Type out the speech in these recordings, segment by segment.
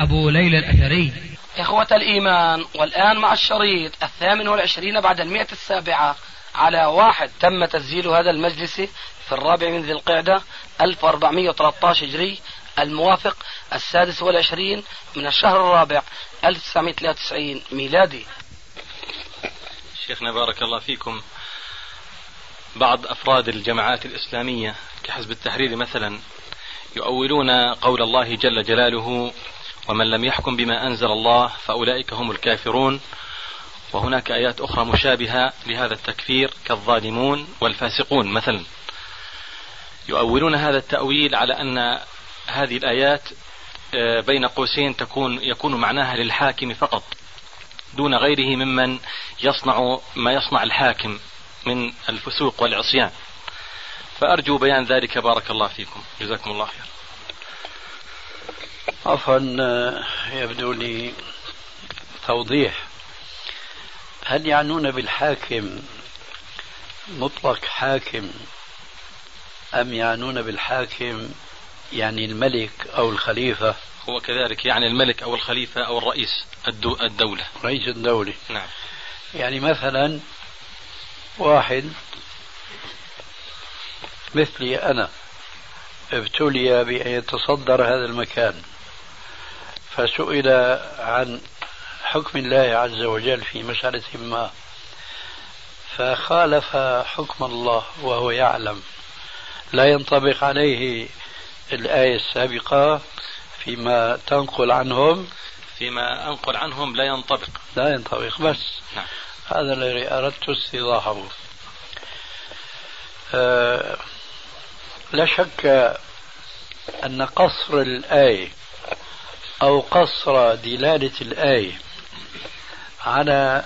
أبو ليلى الأثري. إخوة الإيمان، والآن مع الشريط 28 بعد 107 على 1. تم تسجيل هذا المجلس في 4 من ذي القعدة 1413 هجري، الموافق 26 من الشهر 4 1993 ميلادي. شيخنا بارك الله فيكم، بعض أفراد الجماعات الإسلامية كحزب التحرير مثلا يؤولون قول الله جل جلاله ومن لم يحكم بما أنزل الله فأولئك هم الكافرون، وهناك آيات أخرى مشابهة لهذا التكفير كالظالمون والفاسقون مثلا. يؤولون هذا التأويل على أن هذه الآيات بين قوسين يكون معناها للحاكم فقط دون غيره ممن يصنع ما يصنع الحاكم من الفسوق والعصيان، فأرجو بيان ذلك بارك الله فيكم، جزاكم الله خير. عفوا، يبدو لي توضيح، هل يعنون بالحاكم مطلق حاكم أم يعنون بالحاكم يعني الملك أو الخليفة؟ هو كذلك يعني الملك أو الخليفة أو الرئيس الدولة، رئيس الدولة. نعم. يعني مثلا واحد مثلي أنا ابتلي بأن يتصدر هذا المكان، فسئل عن حكم الله عز وجل في مسألة ما، فخالف حكم الله وهو يعلم، لا ينطبق عليه الآية السابقة فيما تنقل عنهم، فيما أنقل عنهم لا ينطبق، لا ينطبق بس. نعم. هذا الذي أردت استيضاحه. لا شك أن قصر الآية أو قصر دلالة الآية على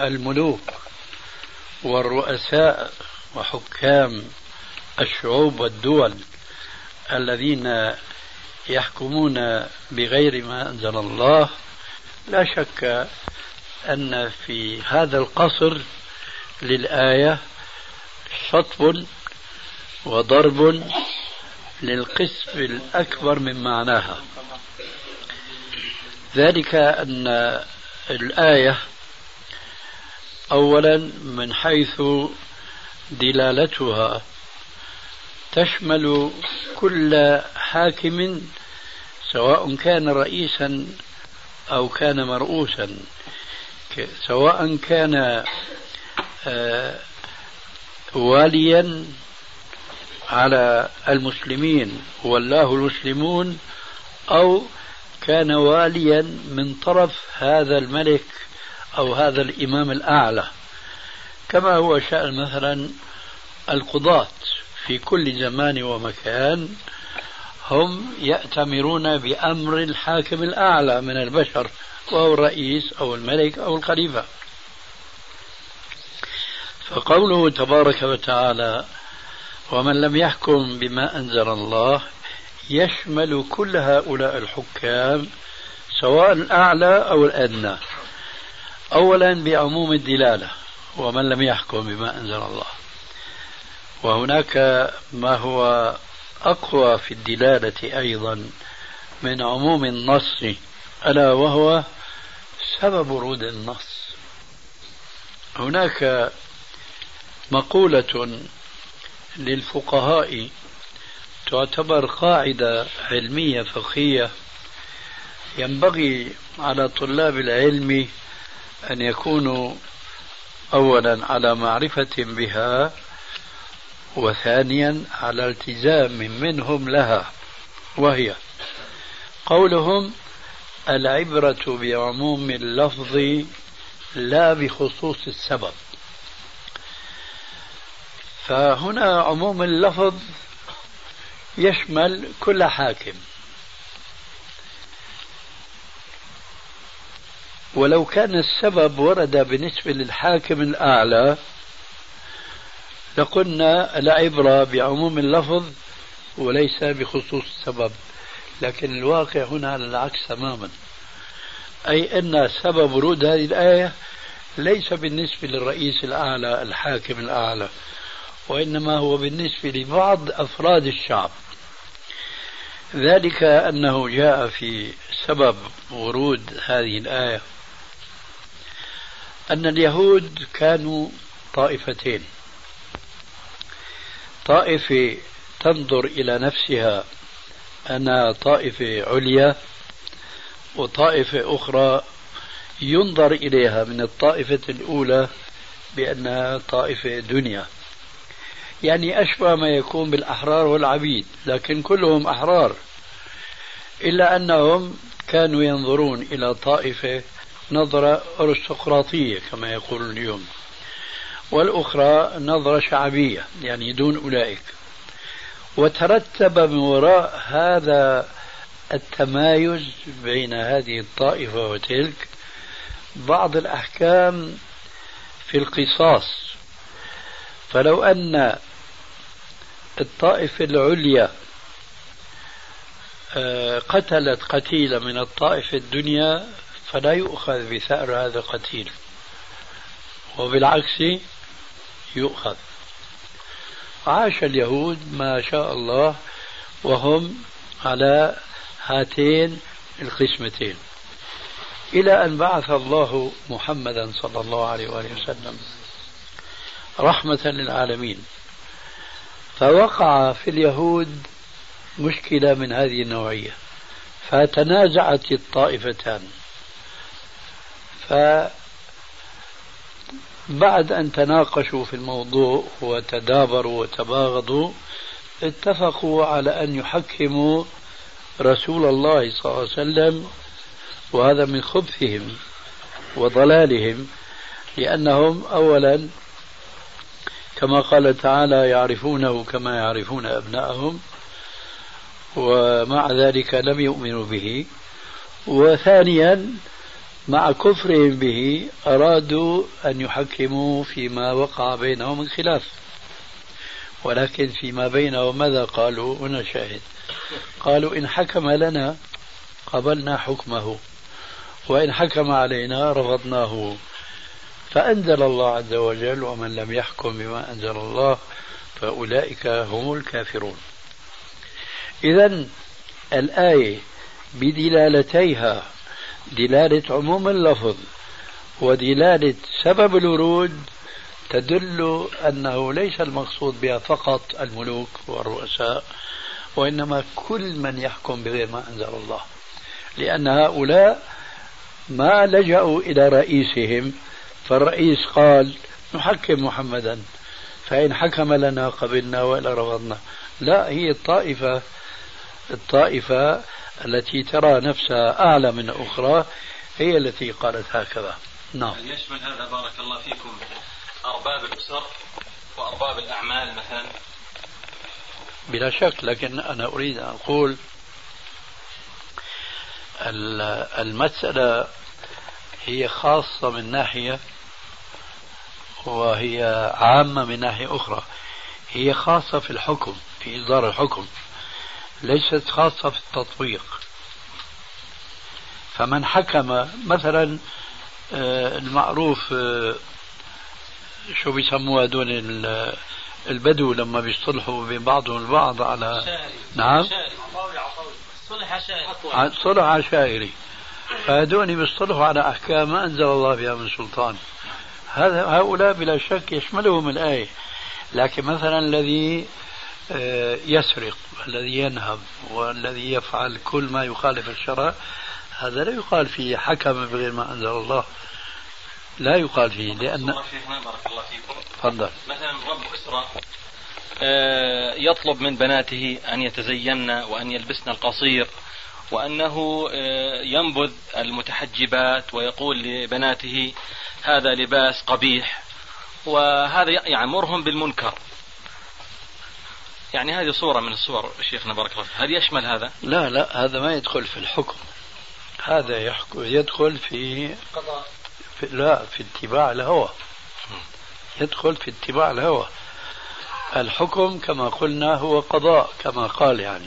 الملوك والرؤساء وحكام الشعوب والدول الذين يحكمون بغير ما أنزل الله، لا شك أن في هذا القصر للآية شطب وضرب للقسم الأكبر من معناها، ذلك أن الآية أولا من حيث دلالتها تشمل كل حاكم سواء كان رئيسا أو كان مرؤوسا، سواء كان واليا على المسلمين والله المسلمون، أو كان واليا من طرف هذا الملك أو هذا الإمام الأعلى، كما هو شأن مثلا القضاة في كل زمان ومكان، هم يأتمرون بأمر الحاكم الأعلى من البشر وهو الرئيس أو الملك أو الخليفة. فقوله تبارك وتعالى ومن لم يحكم بما أنزل الله يشمل كل هؤلاء الحكام سواء الأعلى أو الأدنى، أولا بعموم الدلالة ومن لم يحكم بما أنزل الله، وهناك ما هو أقوى في الدلالة أيضا من عموم النص، ألا وهو سبب ورود النص. هناك مقولة للفقهاء تعتبر قاعدة علمية فقهية ينبغي على طلاب العلم أن يكونوا أولا على معرفة بها، وثانيا على التزام منهم لها، وهي قولهم العبرة بعموم اللفظ لا بخصوص السبب. فهنا عموم اللفظ يشمل كل حاكم ولو كان السبب ورد بالنسبة للحاكم الأعلى لقلنا العبرة بعموم اللفظ وليس بخصوص السبب، لكن الواقع هنا على العكس تماما، أي أن سبب ورود هذه الآية ليس بالنسبة للرئيس الأعلى الحاكم الأعلى، وإنما هو بالنسبة لبعض أفراد الشعب، ذلك أنه جاء في سبب ورود هذه الآية أن اليهود كانوا طائفتين، طائفة تنظر إلى نفسها أنها طائفة عليا، وطائفة أخرى ينظر إليها من الطائفة الأولى بأنها طائفة دنيا، يعني أشبه ما يكون بالأحرار والعبيد، لكن كلهم أحرار، إلا أنهم كانوا ينظرون إلى طائفة نظرة أرستقراطية كما يقولون اليوم، والأخرى نظرة شعبية يعني دون أولئك. وترتب من وراء هذا التمايز بين هذه الطائفة وتلك بعض الأحكام في القصاص، فلو أن الطائفة العليا قتلت قتيلا من الطائفة الدنيا فلا يؤخذ بثأر هذا القتيل، وبالعكس يؤخذ. عاش اليهود ما شاء الله وهم على هاتين القسمتين، إلى أن بعث الله محمدا صلى الله عليه وآله وسلم رحمة للعالمين، فوقع في اليهود مشكلة من هذه النوعية، فتنازعت الطائفتان، فبعد أن تناقشوا في الموضوع وتدابروا وتباغضوا اتفقوا على أن يحكموا رسول الله صلى الله عليه وسلم، وهذا من خبثهم وضلالهم، لأنهم أولا كما قال تعالى يعرفونه كما يعرفون أبنائهم، ومع ذلك لم يؤمنوا به، وثانيا مع كفرهم به أرادوا أن يحكموا فيما وقع بينهم من خلاف، ولكن فيما بينهم ماذا قالوا؟ هنا شاهد، قالوا إن حكم لنا قبلنا حكمه وإن حكم علينا رفضناه، فأنزل الله عز وجل ومن لم يحكم بما أنزل الله فأولئك هم الكافرون. إذن الآية بدلالتيها، دلالة عموم اللفظ ودلالة سبب الورود، تدل أنه ليس المقصود بها فقط الملوك والرؤساء، وإنما كل من يحكم بغير ما أنزل الله، لأن هؤلاء ما لجأوا إلى رئيسهم، فالرئيس قال نحكم محمدا فإن حكم لنا قبلنا وإلا رفضنا، لا، هي الطائفة التي ترى نفسها أعلى من أخرى هي التي قالت هكذا. نعم. هل يشمل هذا بارك الله فيكم أرباب الأسر وأرباب الأعمال مثلا؟ بلا شك، لكن أنا أريد أن أقول المسألة هي خاصة من ناحية وهي عامة من ناحية أخرى، هي خاصة في الحكم في إصدار الحكم، ليست خاصة في التطبيق. فمن حكم مثلا المعروف شو بيسموها دون البدو لما بيصلحوا بين بعضهم البعض على شائري. نعم صلح عشائري، فهذول بيصطلحوا على أحكام ما أنزل الله بها من سلطان، هذا هؤلاء بلا شك يشملهم الآية. لكن مثلا الذي يسرق، الذي ينهب، والذي يفعل كل ما يخالف الشرع، هذا لا يقال فيه حكم بغير ما أنزل الله، لا يقال فيه، لأن بارك الله فيكم. تفضل. مثلا رب أسرة يطلب من بناته أن يتزين وأن يلبسن القصير، وأنه ينبذ المتحجبات ويقول لبناته هذا لباس قبيح، وهذا يعمرهم بالمنكر، يعني هذه صورة من الصور شيخنا بارك الله، هل يشمل هذا؟ لا، هذا ما يدخل في الحكم، هذا يدخل في قضاء لا في اتباع الهوى، يدخل في اتباع الهوى. الحكم كما قلنا هو قضاء كما قال يعني،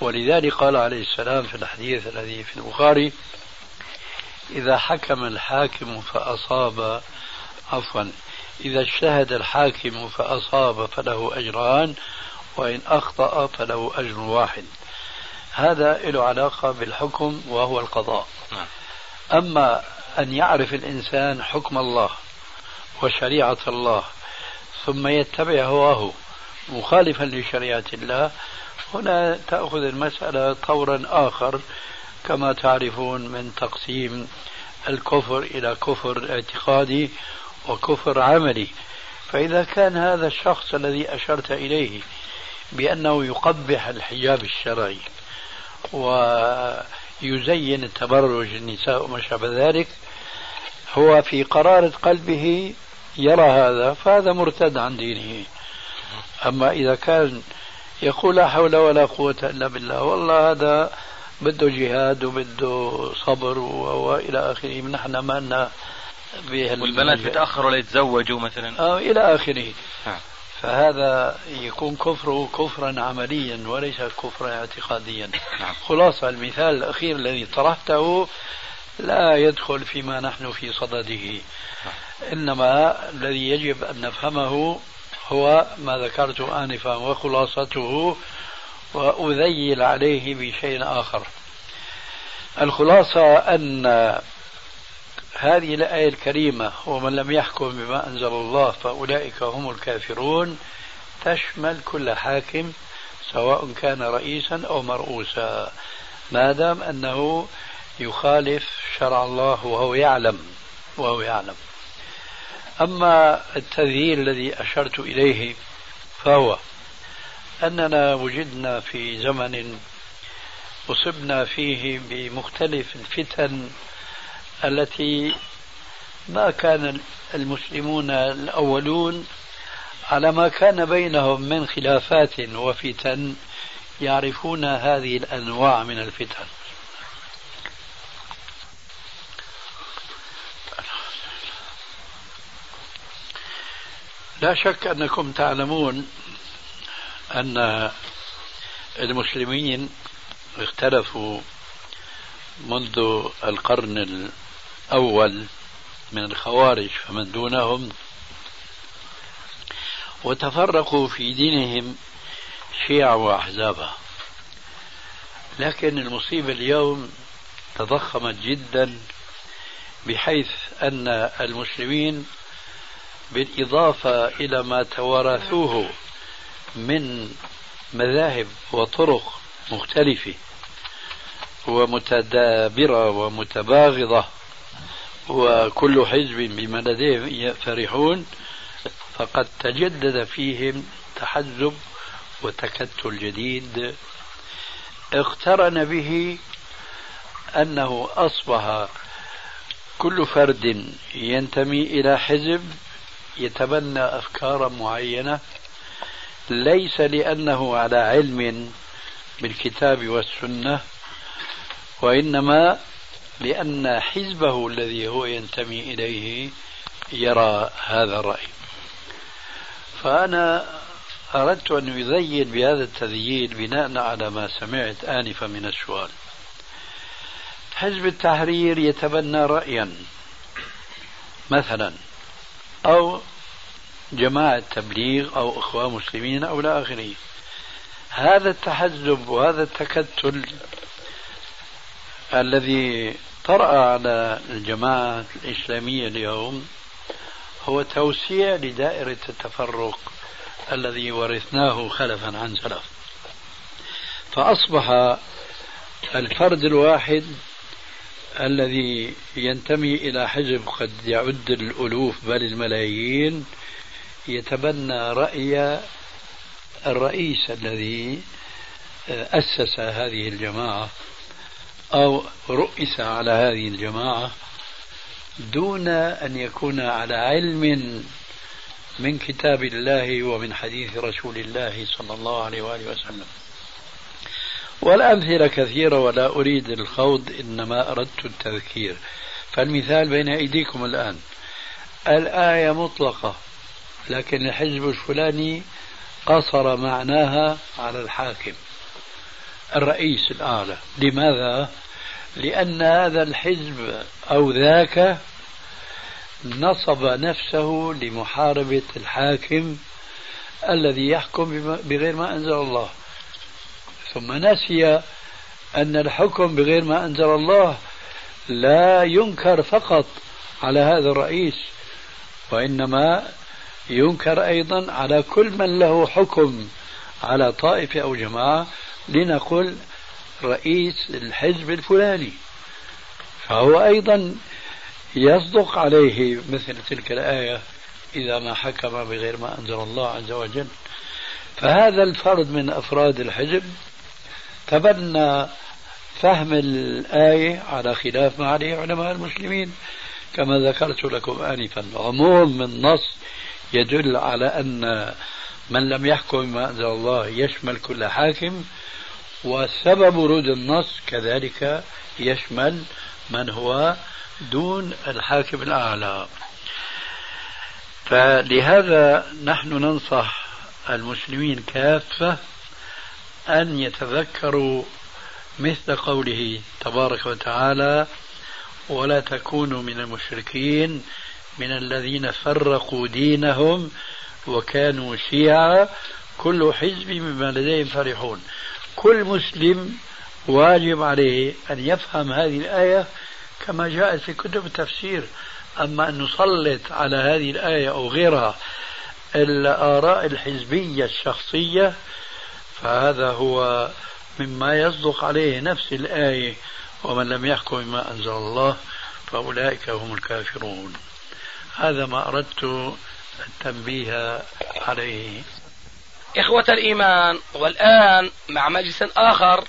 ولذلك قال عليه السلام في الحديث الذي في البخاري: إذا حكم الحاكم فأصاب، عفوا، إذا اجتهد الحاكم فأصاب فله أجران، وإن أخطأ فله أجر واحد. هذا له علاقة بالحكم وهو القضاء. أما أن يعرف الإنسان حكم الله وشريعة الله ثم يتبع هواه مخالفا لشريعة الله، هنا تأخذ المسألة طورا آخر كما تعرفون، من تقسيم الكفر إلى كفر اعتقادي وكفر عملي. فإذا كان هذا الشخص الذي أشرت إليه بأنه يقبح الحجاب الشرعي ويزين التبرج النساء وما شابه ذلك، هو في قرارة قلبه يرى هذا، فهذا مرتد عن دينه. أما إذا كان يقول لا حول ولا قوة إلا بالله، والله هذا بده جهاد وبده صبر وإلى آخره، نحن ما لنا به، والبنات بتأخروا ليتزوجوا مثلا إلى آخره، فهذا يكون كفره كفرا عمليا وليس كفرا اعتقاديا. خلاصة المثال الأخير الذي طرحته لا يدخل فيما نحن في صدده، إنما الذي يجب أن نفهمه هو ما ذكرته آنفا وخلاصته، وأذيل عليه بشيء آخر. الخلاصة أن هذه الآية الكريمة ومن لم يحكم بما أنزل الله فأولئك هم الكافرون تشمل كل حاكم سواء كان رئيسا أو مرؤوسا، ما دام أنه يخالف شرع الله وهو يعلم. أما التذييل الذي أشرت إليه فهو أننا وجدنا في زمن أصبنا فيه بمختلف الفتن التي ما كان المسلمون الأولون على ما كان بينهم من خلافات وفتن يعرفون هذه الأنواع من الفتن. لا شك أنكم تعلمون أن المسلمين اختلفوا منذ القرن الأول من الخوارج فمن دونهم، وتفرقوا في دينهم شيعة وأحزابها. لكن المصيبة اليوم تضخمت جدا، بحيث أن المسلمين بالإضافة إلى ما توارثوه من مذاهب وطرق مختلفة ومتدابرة ومتباغضة وكل حزب بما لديهم يفرحون، فقد تجدد فيهم تحزب وتكتل جديد اقترن به أنه أصبح كل فرد ينتمي إلى حزب يتبنى أفكارا معينة، ليس لأنه على علم بالكتاب والسنة، وإنما لأن حزبه الذي هو ينتمي إليه يرى هذا الرأي. فأنا أردت أن أذيل بهذا التذييل بناء على ما سمعت آنفا من السؤال. حزب التحرير يتبنى رأيا مثلا، أو جماعة تبليغ أو إخوان مسلمين أو لا آخره. هذا التحزب وهذا التكتل الذي طرأ على الجماعة الإسلامية اليوم هو توسيع لدائرة التفرق الذي ورثناه خلفا عن سلف. فأصبح الفرد الواحد الذي ينتمي إلى حزب قد يعد الألوف بل الملايين يتبنى رأي الرئيس الذي أسس هذه الجماعة أو رؤس على هذه الجماعة، دون أن يكون على علم من كتاب الله ومن حديث رسول الله صلى الله عليه وآله وسلم. والأمثلة كثيرة ولا أريد الخوض، إنما أردت التذكير. فالمثال بين أيديكم الآن، الآية مطلقة لكن الحزب الفلاني قصر معناها على الحاكم الرئيس الأعلى. لماذا؟ لأن هذا الحزب أو ذاك نصب نفسه لمحاربة الحاكم الذي يحكم بغير ما أنزل الله، ثم نسي أن الحكم بغير ما أنزل الله لا ينكر فقط على هذا الرئيس، وإنما ينكر أيضا على كل من له حكم على طائفة أو جماعة، لنقول رئيس الحزب الفلاني، فهو أيضا يصدق عليه مثل تلك الآية إذا ما حكم بغير ما أنزل الله عز وجل. فهذا الفرد من أفراد الحزب تبنى فهم الآية على خلاف ما عليه علماء المسلمين كما ذكرت لكم آنفا. عموم النص يدل على أن من لم يحكم ما أنزل الله يشمل كل حاكم، وسبب ورود النص كذلك يشمل من هو دون الحاكم الأعلى. فلهذا نحن ننصح المسلمين كافة أن يتذكروا مثل قوله تبارك وتعالى ولا تكونوا من المشركين من الذين فرقوا دينهم وكانوا شيعا كل حزب بما لديهم فرحون. كل مسلم واجب عليه أن يفهم هذه الآية كما جاءت في كتب التفسير، أما أن نسلط على هذه الآية أو غيرها الآراء الحزبية الشخصية فهذا هو مما يصدق عليه نفس الآية ومن لم يحكم بما أنزل الله فأولئك هم الكافرون. هذا ما أردت التنبيه عليه إخوة الإيمان. والآن مع مجلس آخر.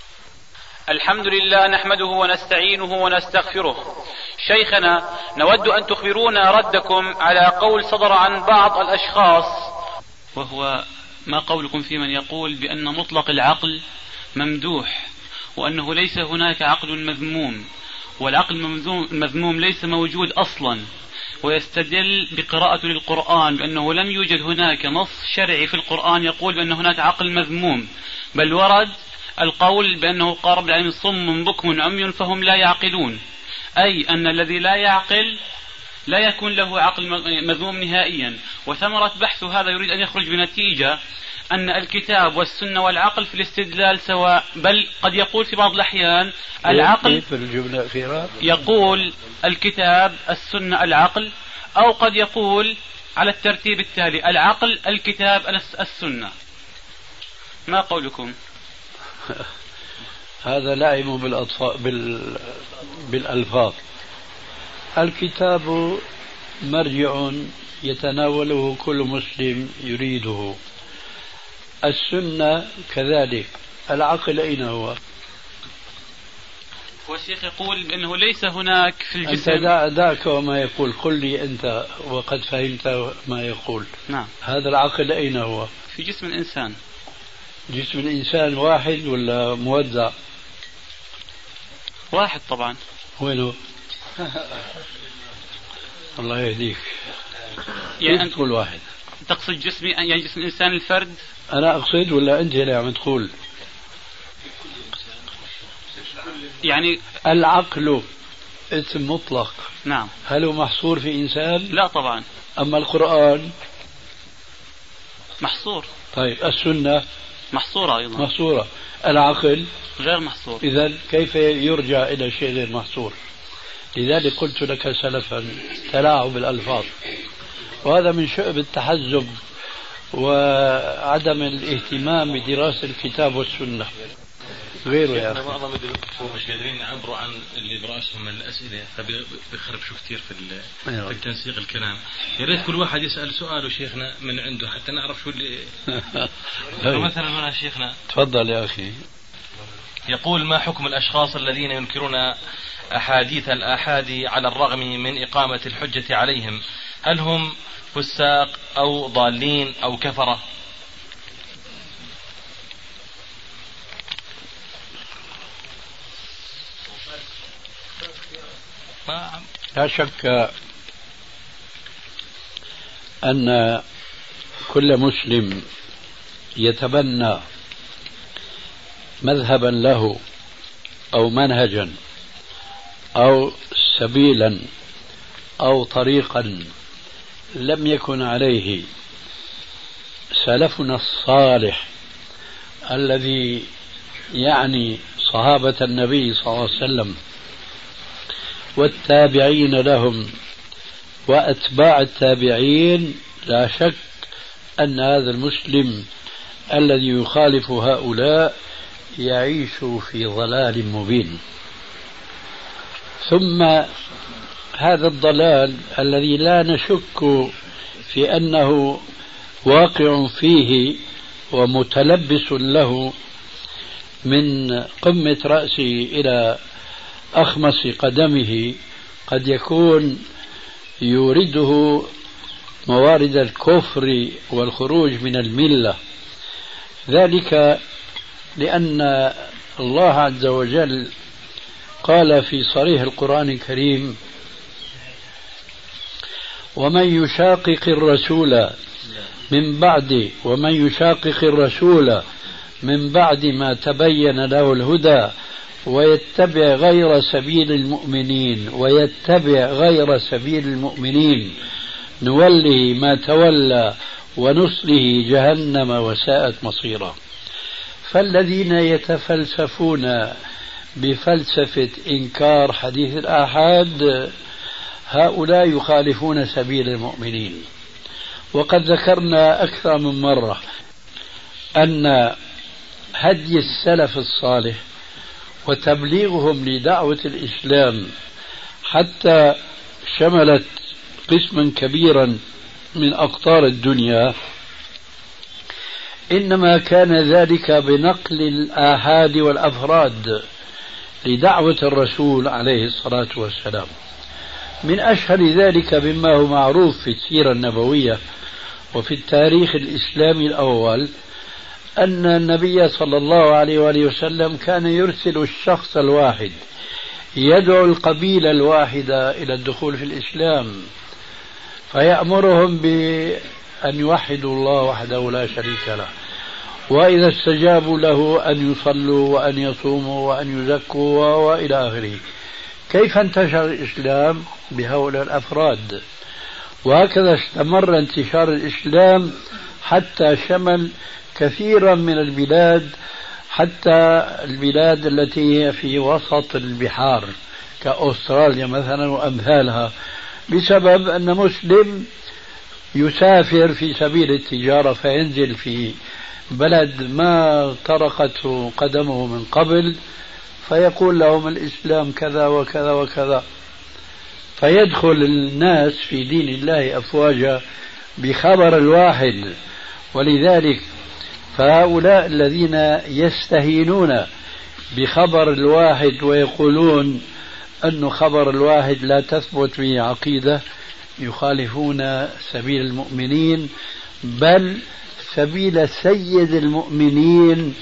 الحمد لله نحمده ونستعينه ونستغفره. شيخنا نود أن تخبرونا ردكم على قول صدر عن بعض الأشخاص، وهو ما قولكم في من يقول بأن مطلق العقل ممدوح وأنه ليس هناك عقل مذموم، والعقل المذموم ليس موجود أصلا، ويستدل بقراءة للقرآن بأنه لم يوجد هناك نص شرعي في القرآن يقول بأن هناك عقل مذموم، بل ورد القول بأنه قال رب العالمين صم بكم عمي فهم لا يعقلون، أي أن الذي لا يعقل لا يكون له عقل مذموم نهائيا. وثمرة بحث هذا يريد أن يخرج بنتيجة أن الكتاب والسنة والعقل في الاستدلال سواء، بل قد يقول في بعض الأحيان العقل يقول الكتاب السنة العقل، أو قد يقول على الترتيب التالي العقل الكتاب السنة. ما قولكم؟ هذا لعب بالألفاظ. الكتاب مرجع يتناوله كل مسلم يريده، السنة كذلك، العقل أين هو؟ والشيخ يقول بأنه ليس هناك في الجسم. أنت دعك وما يقول، قل لي أنت وقد فهمت ما يقول. نعم. هذا العقل أين هو؟ في جسم الإنسان. جسم الإنسان واحد ولا موزع؟ واحد طبعا. وينه؟ الله يهديك. يعني أنت تقول واحد، تقصد جسمي يعني جسم الإنسان الفرد؟ أنا أقصد ولا أنت اللي عم تقول؟ يعني العقل اسم مطلق. نعم. هل هو محصور في إنسان؟ لا طبعا. أما القرآن محصور. طيب السنة محصورة أيضا. محصورة. العقل غير محصور. إذا كيف يرجع إلى شيء غير محصور؟ لذلك قلت لك سلفا تلاعب الألفاظ، وهذا من شؤم التحزب وعدم الاهتمام بدراسة الكتاب والسنة. غيره يا أخي معظم الدكتور مش قادرين يعبروا عن اللي برأسهم من الأسئلة، فبيخربشوا كثير في التنسيق الكلام. يا ريت كل واحد يسأل سؤاله شيخنا من عنده حتى نعرف شو اللي مثلا هنا شيخنا. تفضل يا أخي. يقول ما حكم الأشخاص الذين ينكرون أحاديث الآحادي على الرغم من إقامة الحجة عليهم، هل هم فساق أو ضالين أو كفرة؟ لا شك أن كل مسلم يتبنى مذهبا له أو منهجا أو سبيلا أو طريقا لم يكن عليه سلفنا الصالح الذي يعني صحابة النبي صلى الله عليه وسلم والتابعين لهم وأتباع التابعين، لا شك أن هذا المسلم الذي يخالف هؤلاء يعيش في ضلال مبين. ثم هذا الضلال الذي لا نشك في أنه واقع فيه ومتلبس له من قمة رأسه إلى أخمص قدمه، قد يكون يورده موارد الكفر والخروج من الملة، ذلك لأن الله عز وجل قال في صريح القرآن الكريم: ومن يشاقق الرسول من بعد ما تبين له الهدى ويتبع غير سبيل المؤمنين نوله ما تولى ونصله جهنم وساءت مصيرا. فالذين يتفلسفون بفلسفة إنكار حديث الآحاد هؤلاء يخالفون سبيل المؤمنين. وقد ذكرنا أكثر من مرة أن هدي السلف الصالح وتبليغهم لدعوة الإسلام حتى شملت قسما كبيرا من أقطار الدنيا، إنما كان ذلك بنقل الآحاد والأفراد لدعوة الرسول عليه الصلاة والسلام. من أشهر ذلك بما هو معروف في السيرة النبوية وفي التاريخ الإسلامي الأول أن النبي صلى الله عليه وآله وسلم كان يرسل الشخص الواحد يدعو القبيلة الواحدة إلى الدخول في الإسلام، فيأمرهم بأن يوحدوا الله وحده لا شريك له، وإذا استجابوا له أن يصلوا وأن يصوموا وأن يزكوا وإلى آخره. كيف انتشر الإسلام؟ بهؤلاء الأفراد. وهكذا استمر انتشار الإسلام حتى شمل كثيرا من البلاد، حتى البلاد التي هي في وسط البحار كأستراليا مثلا وأمثالها، بسبب أن مسلم يسافر في سبيل التجارة فينزل في بلد ما طرقته قدمه من قبل فيقول لهم الإسلام كذا وكذا وكذا، فيدخل الناس في دين الله أفواجا بخبر الواحد. ولذلك فهؤلاء الذين يستهينون بخبر الواحد ويقولون أن خبر الواحد لا تثبت به عقيدة يخالفون سبيل المؤمنين، بل سبيل سيد المؤمنين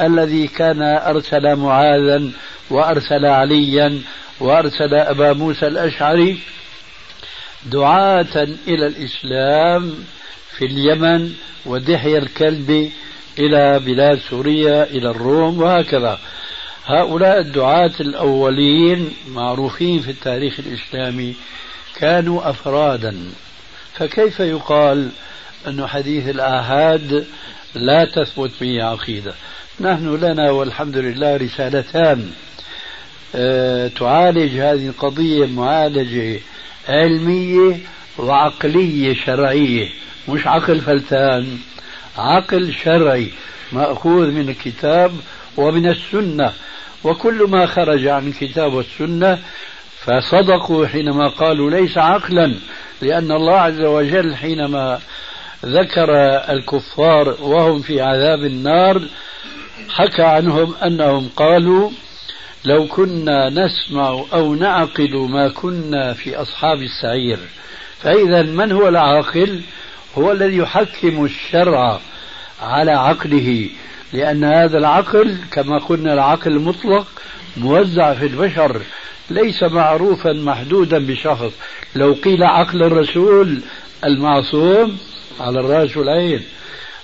الذي كان أرسل معاذا وأرسل عليا وأرسل أبا موسى الأشعري دعاة إلى الإسلام في اليمن ودحية الكلب إلى بلاد سوريا إلى الروم وهكذا. هؤلاء الدعاة الأولين معروفين في التاريخ الإسلامي كانوا أفرادا، فكيف يقال أن حديث الآحاد لا تثبت به عقيدة؟ نحن لنا والحمد لله رسالتان تعالج هذه القضية معالجة علمية وعقلية شرعية، مش عقل فلتان، عقل شرعي مأخوذ من الكتاب ومن السنة، وكل ما خرج عن الكتاب والسنة فصدقوا حينما قالوا ليس عقلا، لأن الله عز وجل حينما ذكر الكفار وهم في عذاب النار حكى عنهم أنهم قالوا لو كنا نسمع أو نعقل ما كنا في أصحاب السعير. فإذا من هو العاقل؟ هو الذي يحكم الشرع على عقله، لأن هذا العقل كما قلنا العقل المطلق موزع في البشر، ليس معروفا محدودا بشخص. لو قيل عقل الرسول المعصوم على الراس والعين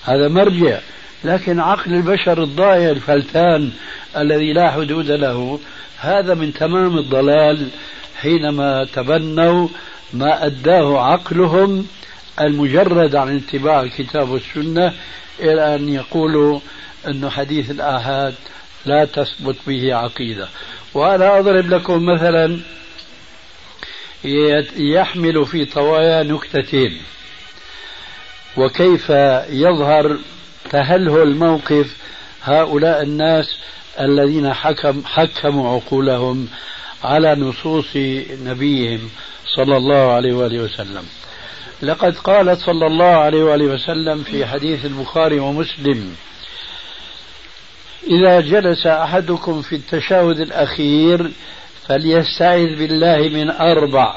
هذا مرجع، لكن عقل البشر الضائع الفلتان الذي لا حدود له هذا من تمام الضلال حينما تبنوا ما أداه عقلهم المجرد عن اتباع الكتاب والسنة إلى أن يقولوا أن حديث الآحاد لا تثبت به عقيدة. وأنا أضرب لكم مثلا يحمل في طوايا نكتتين وكيف يظهر تهلهل موقف هؤلاء الناس الذين حكموا عقولهم على نصوص نبيهم صلى الله عليه وآله وسلم. لقد قالت صلى الله عليه وآله وسلم في حديث البخاري ومسلم: إذا جلس أحدكم في التشهد الأخير فليستعذ بالله من أربع،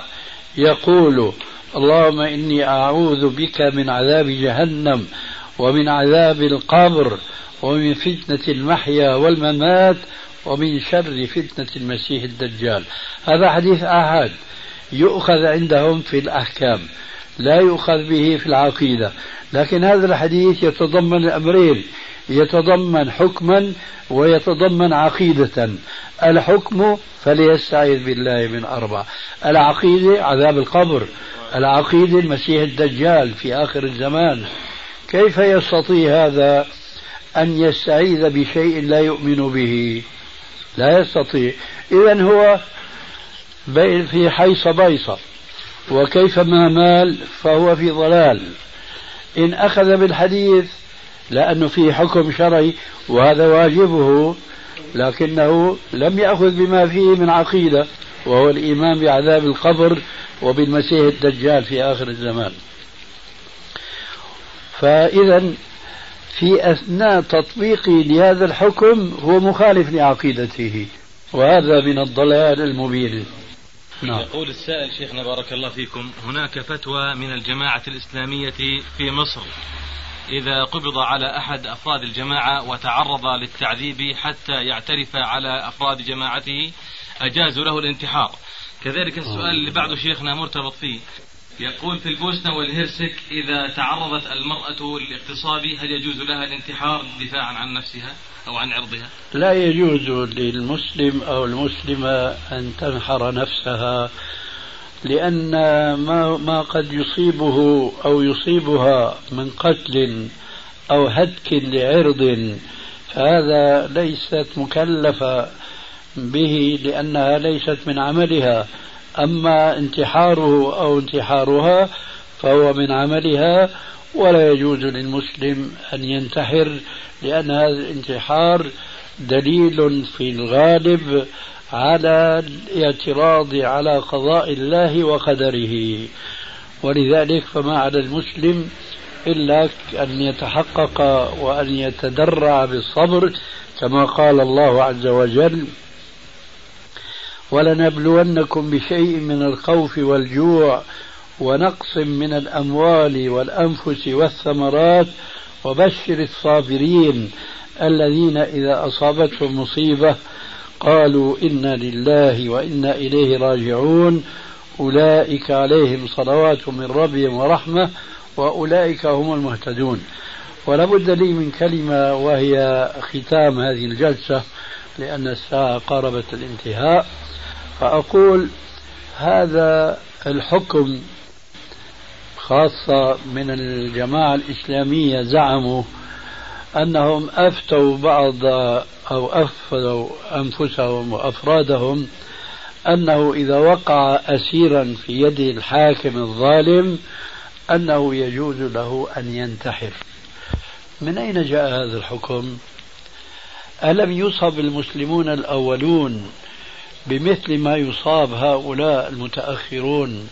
يقول: اللهم إني أعوذ بك من عذاب جهنم ومن عذاب القبر ومن فتنة المحيا والممات ومن شر فتنة المسيح الدجال. هذا حديث آحاد يؤخذ عندهم في الأحكام، لا يؤخذ به في العقيدة. لكن هذا الحديث يتضمن الأمرين، يتضمن حكما ويتضمن عقيدة. الحكم فليستعيذ بالله من أربع، العقيدة عذاب القبر، العقيدة المسيح الدجال في آخر الزمان. كيف يستطيع هذا أن يستعيذ بشيء لا يؤمن به؟ لا يستطيع. إذن هو في حيص بيصة، وكيفما مال فهو في ضلال. إن أخذ بالحديث لأنه فيه حكم شرعي وهذا واجبه، لكنه لم يأخذ بما فيه من عقيدة، وهو الإيمان بعذاب القبر وبالمسيح الدجال في آخر الزمان. فإذا في أثناء تطبيقه لهذا الحكم هو مخالف لعقيدته، وهذا من الضلال المبين. يقول السائل: شيخنا بارك الله فيكم، هناك فتوى من الجماعة الإسلامية في مصر إذا قبض على أحد أفراد الجماعة وتعرض للتعذيب حتى يعترف على أفراد جماعته أجازوا له الانتحار. كذلك السؤال اللي بعده شيخنا مرتبط فيه، يقول: في البوسنة والهرسك إذا تعرضت المرأة للاغتصاب هل يجوز لها الانتحار دفاعا عن نفسها أو عن عرضها؟ لا يجوز للمسلم أو المسلمة أن تنحر نفسها، لأن ما قد يصيبه أو يصيبها من قتل أو هتك لعرض فهذا ليست مكلفة به لأنها ليست من عملها. أما انتحاره أو انتحارها فهو من عملها، ولا يجوز للمسلم أن ينتحر، لأن هذا الانتحار دليل في الغالب على الاعتراض على قضاء الله وقدره. ولذلك فما على المسلم إلا أن يتحقق وأن يتدرع بالصبر كما قال الله عز وجل: ولنبلونكم بشيء من الخوف والجوع ونقص من الأموال والأنفس والثمرات وبشر الصابرين الذين إذا أصابتهم مصيبة قالوا إنا لله وإنا إليه راجعون أولئك عليهم صلوات من ربهم ورحمة وأولئك هم المهتدون. ولابد لي من كلمة وهي ختام هذه الجلسة لأن الساعة قاربت الانتهاء، فأقول: هذا الحكم خاصة من الجماعة الإسلامية زعموا أنهم أفتوا بعض أو أفتوا أنفسهم وأفرادهم أنه إذا وقع أسيرا في يد الحاكم الظالم أنه يجوز له أن ينتحر. من أين جاء هذا الحكم؟ ألم يصاب المسلمون الأولون بمثل ما يصاب هؤلاء المتأخرون؟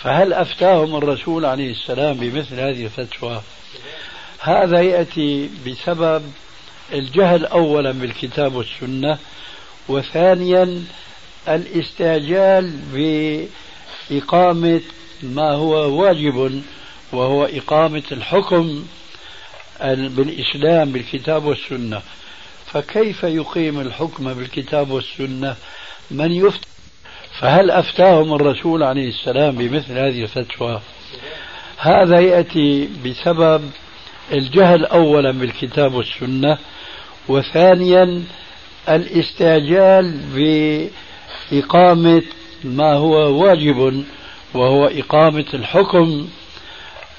فهل أفتاهم الرسول عليه السلام بمثل هذه الفتوى؟ هذا يأتي بسبب الجهل أولا بالكتاب والسنة، وثانيا الاستعجال بإقامة ما هو واجب وهو إقامة الحكم بالإسلام بالكتاب والسنة. فكيف يقيم الحكم بالكتاب والسنة من يفتى فهل أفتاهم الرسول عليه السلام بمثل هذه الفتوى؟ هذا يأتي بسبب الجهل أولا بالكتاب والسنة، وثانيا الاستعجال بإقامة ما هو واجب وهو إقامة الحكم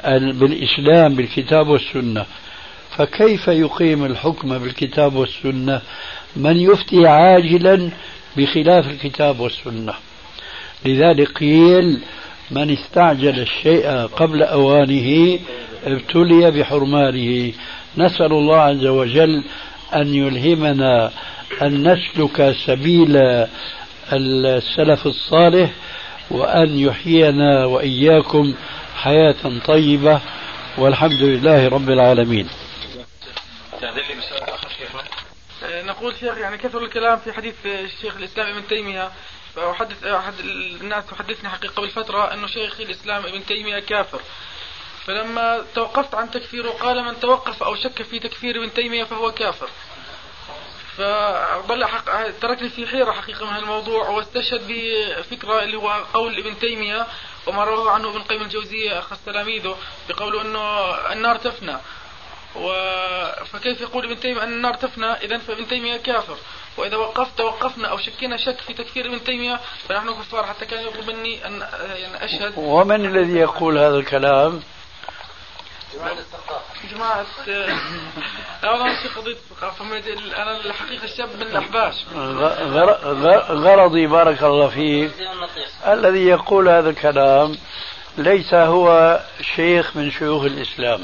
بالإسلام بالكتاب والسنة. فكيف يقيم الحكم بالكتاب والسنة من يفتي عاجلا بخلاف الكتاب والسنة؟ لذلك قيل من استعجل الشيء قبل أوانه ابتلي بحرمانه. نسأل الله عز وجل أن يلهمنا أن نسلك سبيل السلف الصالح، وأن يحيينا وإياكم حياة طيبة، والحمد لله رب العالمين. نقول شيخ يعني كثر الكلام في حديث الشيخ الإسلام ابن تيمية، وحدث أحد الناس حدثني حقيقة قبل فترة أنه شيخ الإسلام ابن تيمية كافر، فلما توقفت عن تكفيره قال من توقف أو شك في تكفير ابن تيمية فهو كافر، فظل تركني في حيرة حقيقة من الموضوع، واستشهد بفكرة اللي هو قول ابن تيمية وما رواه عنه ابن قيم الجوزية أخص تلاميذه بقوله أنه النار تفنى، فكيف يقول ابن تيمية أن النار تفنى؟ إذن فابن تيمية كافر، وإذا وقفنا أو شكينا شك في تكفير ابن تيمية فنحن كفار، حتى كان يطلب مني أن يعني أشهد. ومن الذي يقول هذا الكلام؟ جماعة أنا في قضية الثقافة، أنا الحقيقة الشاب من الأحباش. غرضي بارك الله فيك الذي يقول هذا الكلام ليس هو شيخ من شيوخ الإسلام،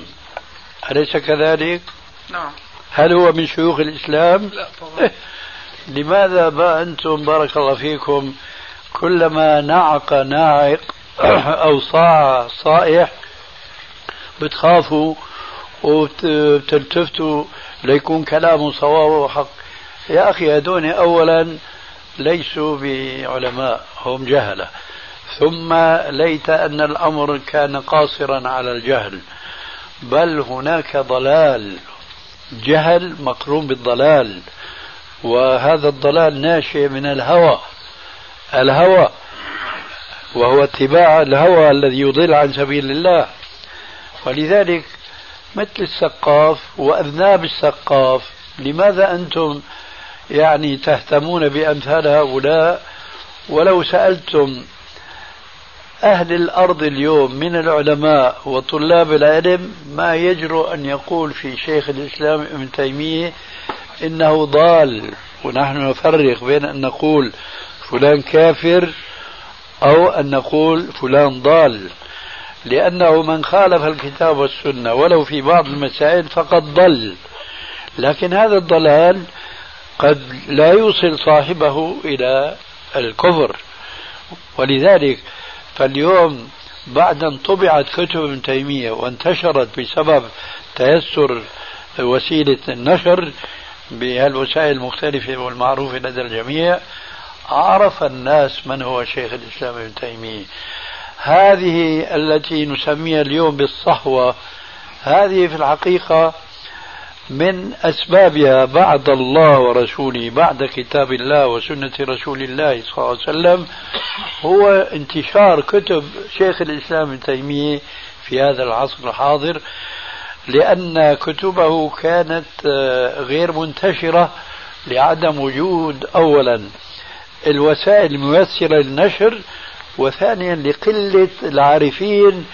أليس كذلك؟ نعم. هل هو من شيوخ الإسلام؟ لا طبعا. لماذا بقى أنتم بارك الله فيكم كلما نعق ناعق أو صاع صائح بتخافوا وبتلتفتوا ليكون كلامه صواب وحق؟ يا أخي هدون أولا ليسوا بعلماء، هم جهلة، ثم ليت أن الأمر كان قاصرا على الجهل، بل هناك ضلال، جهل مقرون بالضلال، وهذا الضلال ناشئ من الهوى وهو اتباع الهوى الذي يضل عن سبيل الله. ولذلك مثل السقاف وأذناب السقاف، لماذا أنتم يعني تهتمون بأمثال هؤلاء؟ ولو سألتم أهل الأرض اليوم من العلماء وطلاب العلم ما يجرؤ أن يقول في شيخ الإسلام ابن تيمية إنه ضال، ونحن نفرق بين أن نقول فلان كافر أو أن نقول فلان ضال، لأنه من خالف الكتاب والسنة ولو في بعض المسائل فقد ضل، لكن هذا الضلال قد لا يوصل صاحبه إلى الكفر. ولذلك فاليوم بعد أن طبعت كتب ابن تيمية وانتشرت بسبب تيسر وسيلة النشر بهالوسائل المختلفة والمعروفة لدى الجميع، عرف الناس من هو شيخ الإسلام ابن تيمية. هذه التي نسميها اليوم بالصهوة، هذه في الحقيقة من أسبابها بعد الله ورسوله، بعد كتاب الله وسنة رسول الله صلى الله عليه وسلم، هو انتشار كتب شيخ الإسلام ابن تيمية في هذا العصر الحاضر، لأن كتبه كانت غير منتشرة لعدم وجود أولا الوسائل الميسرة للنشر، وثانيا لقلة العارفين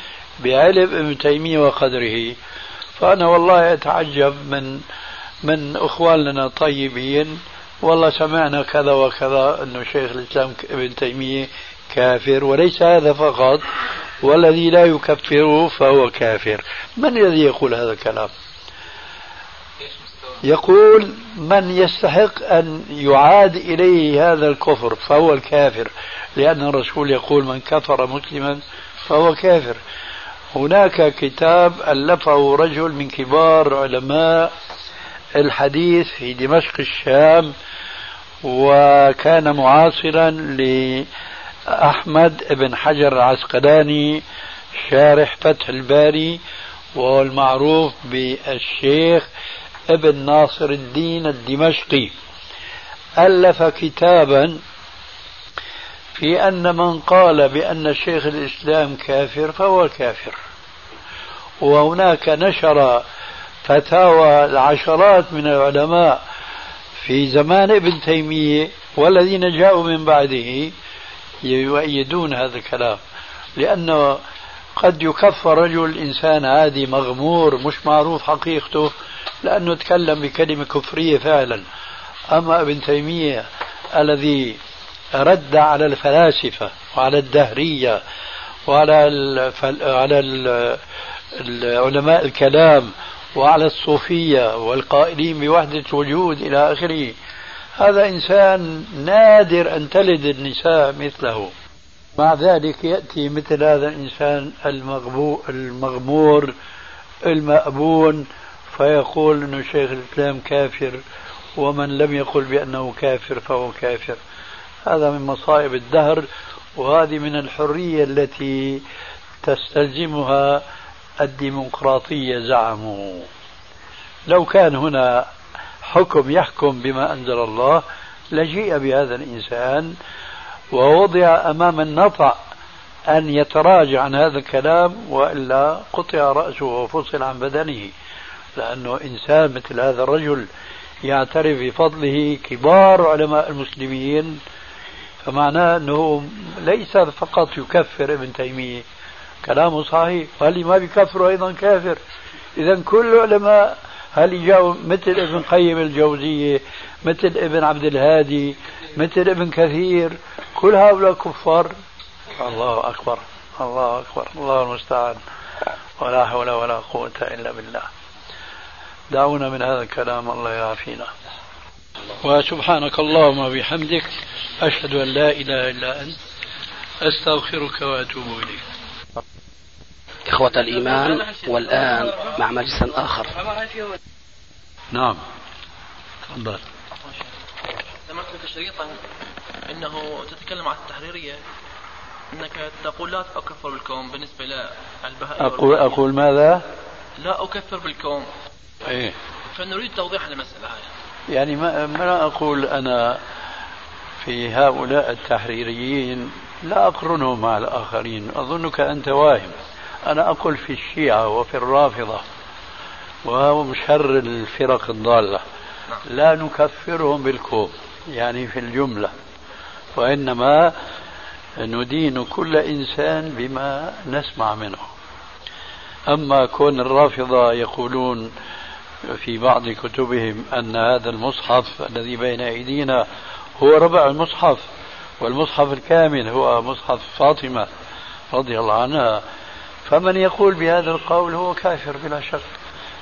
بعلم ابن تيمية وقدره. فأنا والله أتعجب من أخواننا الطيبين، والله سمعنا كذا وكذا أنه شيخ الإسلام ابن تيمية كافر، وليس هذا فقط، والذي لا يكفره فهو كافر. من الذي يقول هذا الكلام؟ يقول من يستحق أن يعاد إليه هذا الكفر فهو الكافر، لأن الرسول يقول من كفر مسلما فهو كافر. هناك كتاب ألفه رجل من كبار علماء الحديث في دمشق الشام، وكان معاصرا لأحمد بن حجر العسقلاني شارح فتح الباري، وهو المعروف بالشيخ ابن ناصر الدين الدمشقي. ألف كتابا في أن من قال بأن شيخ الإسلام كافر فهو كافر. وهناك نشر فتاوى العشرات من العلماء في زمان ابن تيمية والذين جاءوا من بعده يؤيدون هذا الكلام، لأنه قد يكفر رجل إنسان عادي مغمور مش معروف حقيقته لأنه تكلم بكلمة كفرية فعلا. أما ابن تيمية الذي رد على الفلاسفة وعلى الدهرية وعلى علماء الكلام وعلى الصوفية والقائلين بوحدة الوجود إلى آخره، هذا إنسان نادر أن تلد النساء مثله. مع ذلك يأتي مثل هذا الإنسان المغمور المأبون فيقول أنه شيخ الإسلام كافر، ومن لم يقل بأنه كافر فهو كافر. هذا من مصائب الدهر، وهذه من الحرية التي تستلزمها الديمقراطية زعموا. لو كان هنا حكم يحكم بما أنزل الله لجيء بهذا الإنسان ووضع أمام النطع أن يتراجع عن هذا الكلام، وإلا قطع رأسه وفصل عن بدنه، لأنه إنسان مثل هذا الرجل يعترف بفضله كبار علماء المسلمين، فمعناه أنه ليس فقط يكفر ابن تيمية، كلامه صحيح، وهل ما بيكفروا أيضا كافر. إذا كل علماء هل جاءوا مثل ابن قيم الجوزية، مثل ابن عبد الهادي، مثل ابن كثير، كل هؤلاء كفار. الله أكبر الله أكبر، الله المستعان، ولا حول ولا قوة إلا بالله. دعونا من هذا الكلام، الله يعافينا. وسبحانك اللهم وبحمدك، أشهد أن لا إله إلا أنت، أستغفرك وأتوب إليك. إخوة الإيمان، والآن مع مجلس آخر. نعم تفضل. سمعت لك شريطا أنه تتكلم عن التحريرية، أنك تقول لا أكفر بالكون بالنسبة للبهائية. أقول ماذا؟ لا أكفر بالكون. إيه؟ فنريد توضيح المسألة هاي. يعني ما أقول أنا في هؤلاء التحريريين لا أقرنهم مع الآخرين، أظنك أنت واهم. أنا أقول في الشيعة وفي الرافضة وهم شر الفرق الضالة لا نكفرهم بالكوب يعني في الجملة، وإنما ندين كل إنسان بما نسمع منه. أما كون الرافضة يقولون في بعض كتبهم أن هذا المصحف الذي بين أيدينا هو ربع المصحف، والمصحف الكامل هو مصحف فاطمة رضي الله عنها، فمن يقول بهذا القول هو كافر بلا شك،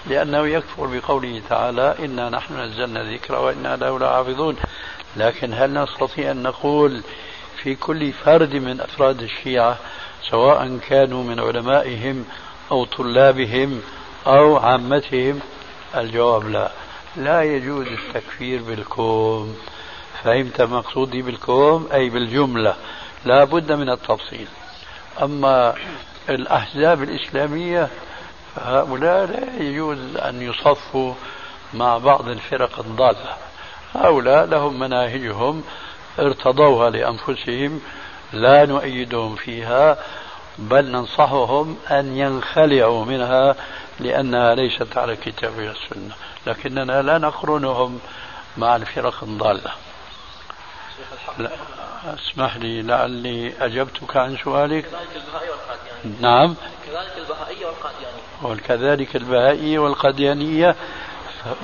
لأنه يكفر بقوله تعالى إنا نحن نزلنا الذكر وإنا له لحافظون. لكن هل نستطيع أن نقول في كل فرد من أفراد الشيعة سواء كانوا من علمائهم أو طلابهم أو عامتهم؟ الجواب لا، لا يجوز التكفير بالكوم. فهمت مقصودي بالكوم؟ أي بالجملة، لا بد من التفصيل. أما الأحزاب الإسلامية فهؤلاء لا يجوز أن يصفوا مع بعض الفرق الضالة، هؤلاء لهم مناهجهم ارتضوها لأنفسهم، لا نؤيدهم فيها، بل ننصحهم أن ينخلعوا منها لأنها ليست على كتاب السنة، لكننا لا نقرنهم مع الفرق الضالة. اسمح لي لعلي أجبتك عن سؤالك. نعم، كذلك البهائية والقاديانية. وكذلك البهائية والقاديانية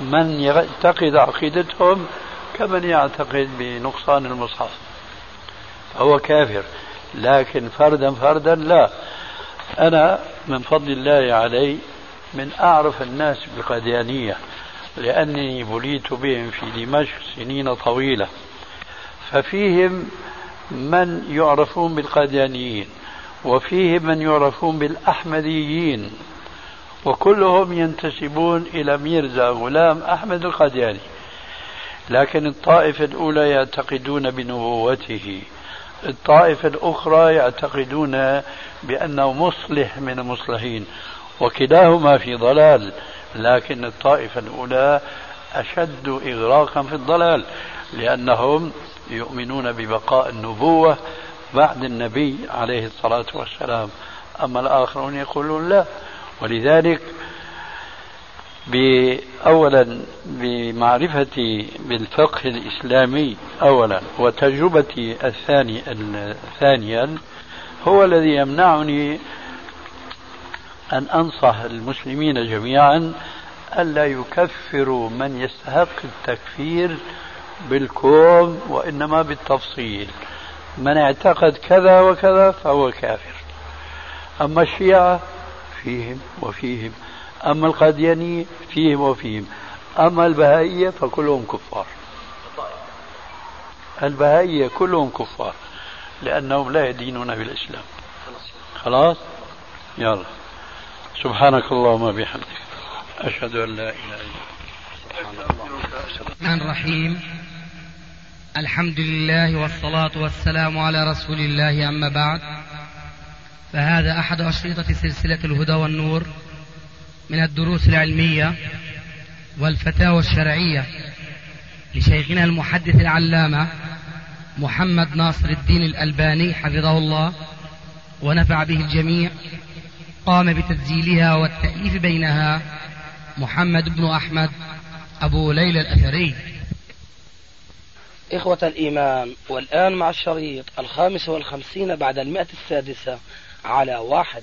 من يعتقد عقيدتهم كمن يعتقد بنقصان المصحف فهو كافر، لكن فردا فردا لا. أنا من فضل الله علي من أعرف الناس بالقاديانية لأنني بليت بهم في دمشق سنين طويلة، ففيهم من يعرفون بالقاديانيين وفيهم من يعرفون بالأحمديين، وكلهم ينتسبون إلى ميرزا غلام أحمد القادياني. لكن الطائفة الأولى يعتقدون بنبوته، الطائفة الأخرى يعتقدون بأنه مصلح من المصلحين، وكلاهما في ضلال، لكن الطائفة الأولى أشد إغراقا في الضلال لأنهم يؤمنون ببقاء النبوة بعد النبي عليه الصلاة والسلام، أما الآخرون يقولون لا. ولذلك أولا بمعرفتي بالفقه الإسلامي أولا وتجربتي ثانيا هو الذي يمنعني أن أنصح المسلمين جميعا ألا يكفروا من يستحق التكفير بالكون، وإنما بالتفصيل. من اعتقد كذا وكذا فهو كافر. أما الشيعة فيهم وفيهم، أما القاديانية فيهم وفيهم، أما البهائية فكلهم كفار. البهائية كلهم كفار لأنهم لا يدينون بالإسلام. خلاص، يلا. سبحانك اللهم وبحمدك، أشهد أن لا إله إلا الله. الرحيم. الحمد لله والصلاة والسلام على رسول الله، أما بعد، فهذا أحد أشرطة سلسلة الهدى والنور من الدروس العلمية والفتاوى الشرعية لشيخنا المحدث العلامة محمد ناصر الدين الألباني حفظه الله ونفع به الجميع. قام بتسجيلها والتأليف بينها محمد بن أحمد أبو ليلى الأثري. إخوة الإيمان، والآن مع الشريط 55 بعد 106 على 1.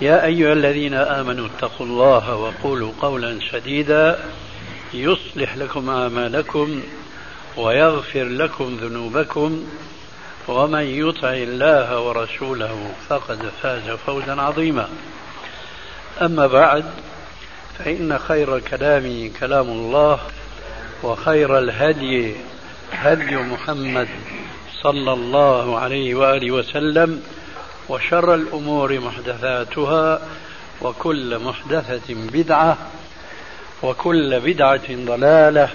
يا أيها الذين آمنوا اتقوا الله وقولوا قولا سديدا يصلح لكم أعمالكم ويغفر لكم ذنوبكم، ومن يطع الله ورسوله فقد فاز فوزا عظيما. أما بعد، فإن خير الكلام كلام الله، وخير الهدي هدي محمد صلى الله عليه وآله وسلم، وشر الأمور محدثاتها، وكل محدثة بدعة، وكل بدعة ضلالة،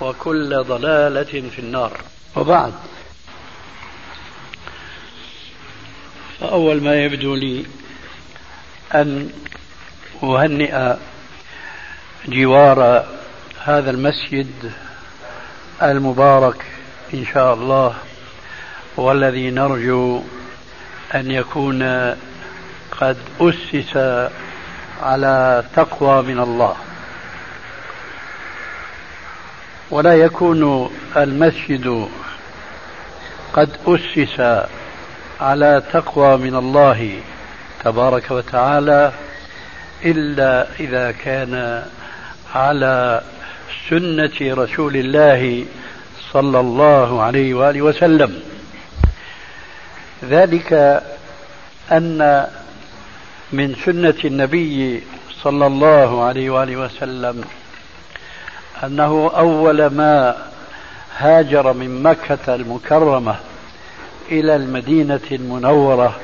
وكل ضلالة في النار. وبعد، فأول ما يبدو لي أن أهنئ جوار هذا المسجد المبارك إن شاء الله، والذي نرجو أن يكون قد أسس على تقوى من الله، ولا يكون المسجد قد أسس على تقوى من الله تبارك وتعالى إلا إذا كان على سنة رسول الله صلى الله عليه وآله وسلم. ذلك أن من سنة النبي صلى الله عليه وآله وسلم أنه أول ما هاجر من مكة المكرمة إلى المدينة المنورة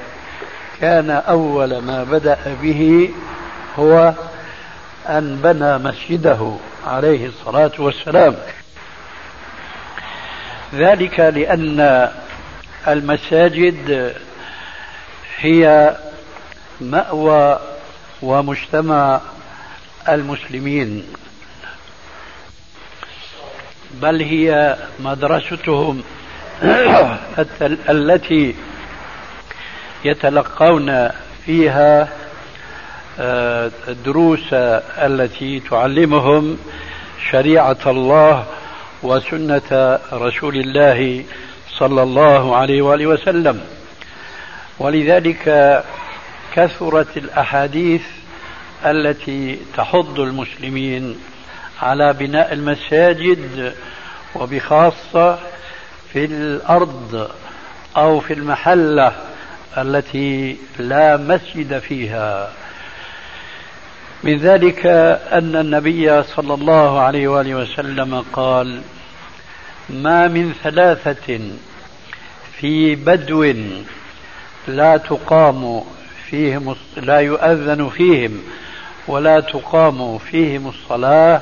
كان أول ما بدأ به هو أن بنى مسجده عليه الصلاة والسلام، ذلك لأن المساجد هي مأوى ومجتمع المسلمين، بل هي مدرستهم التي يتلقون فيها الدروس التي تعلمهم شريعة الله وسنة رسول الله صلى الله عليه وآله وسلم. ولذلك كثرت الأحاديث التي تحض المسلمين على بناء المساجد، وبخاصة في الأرض أو في المحلة التي لا مسجد فيها. من ذلك أن النبي صلى الله عليه وآله وسلم قال: ما من ثلاثة في بدو لا تقام فيهم، لا يؤذن فيهم ولا تقام فيهم الصلاة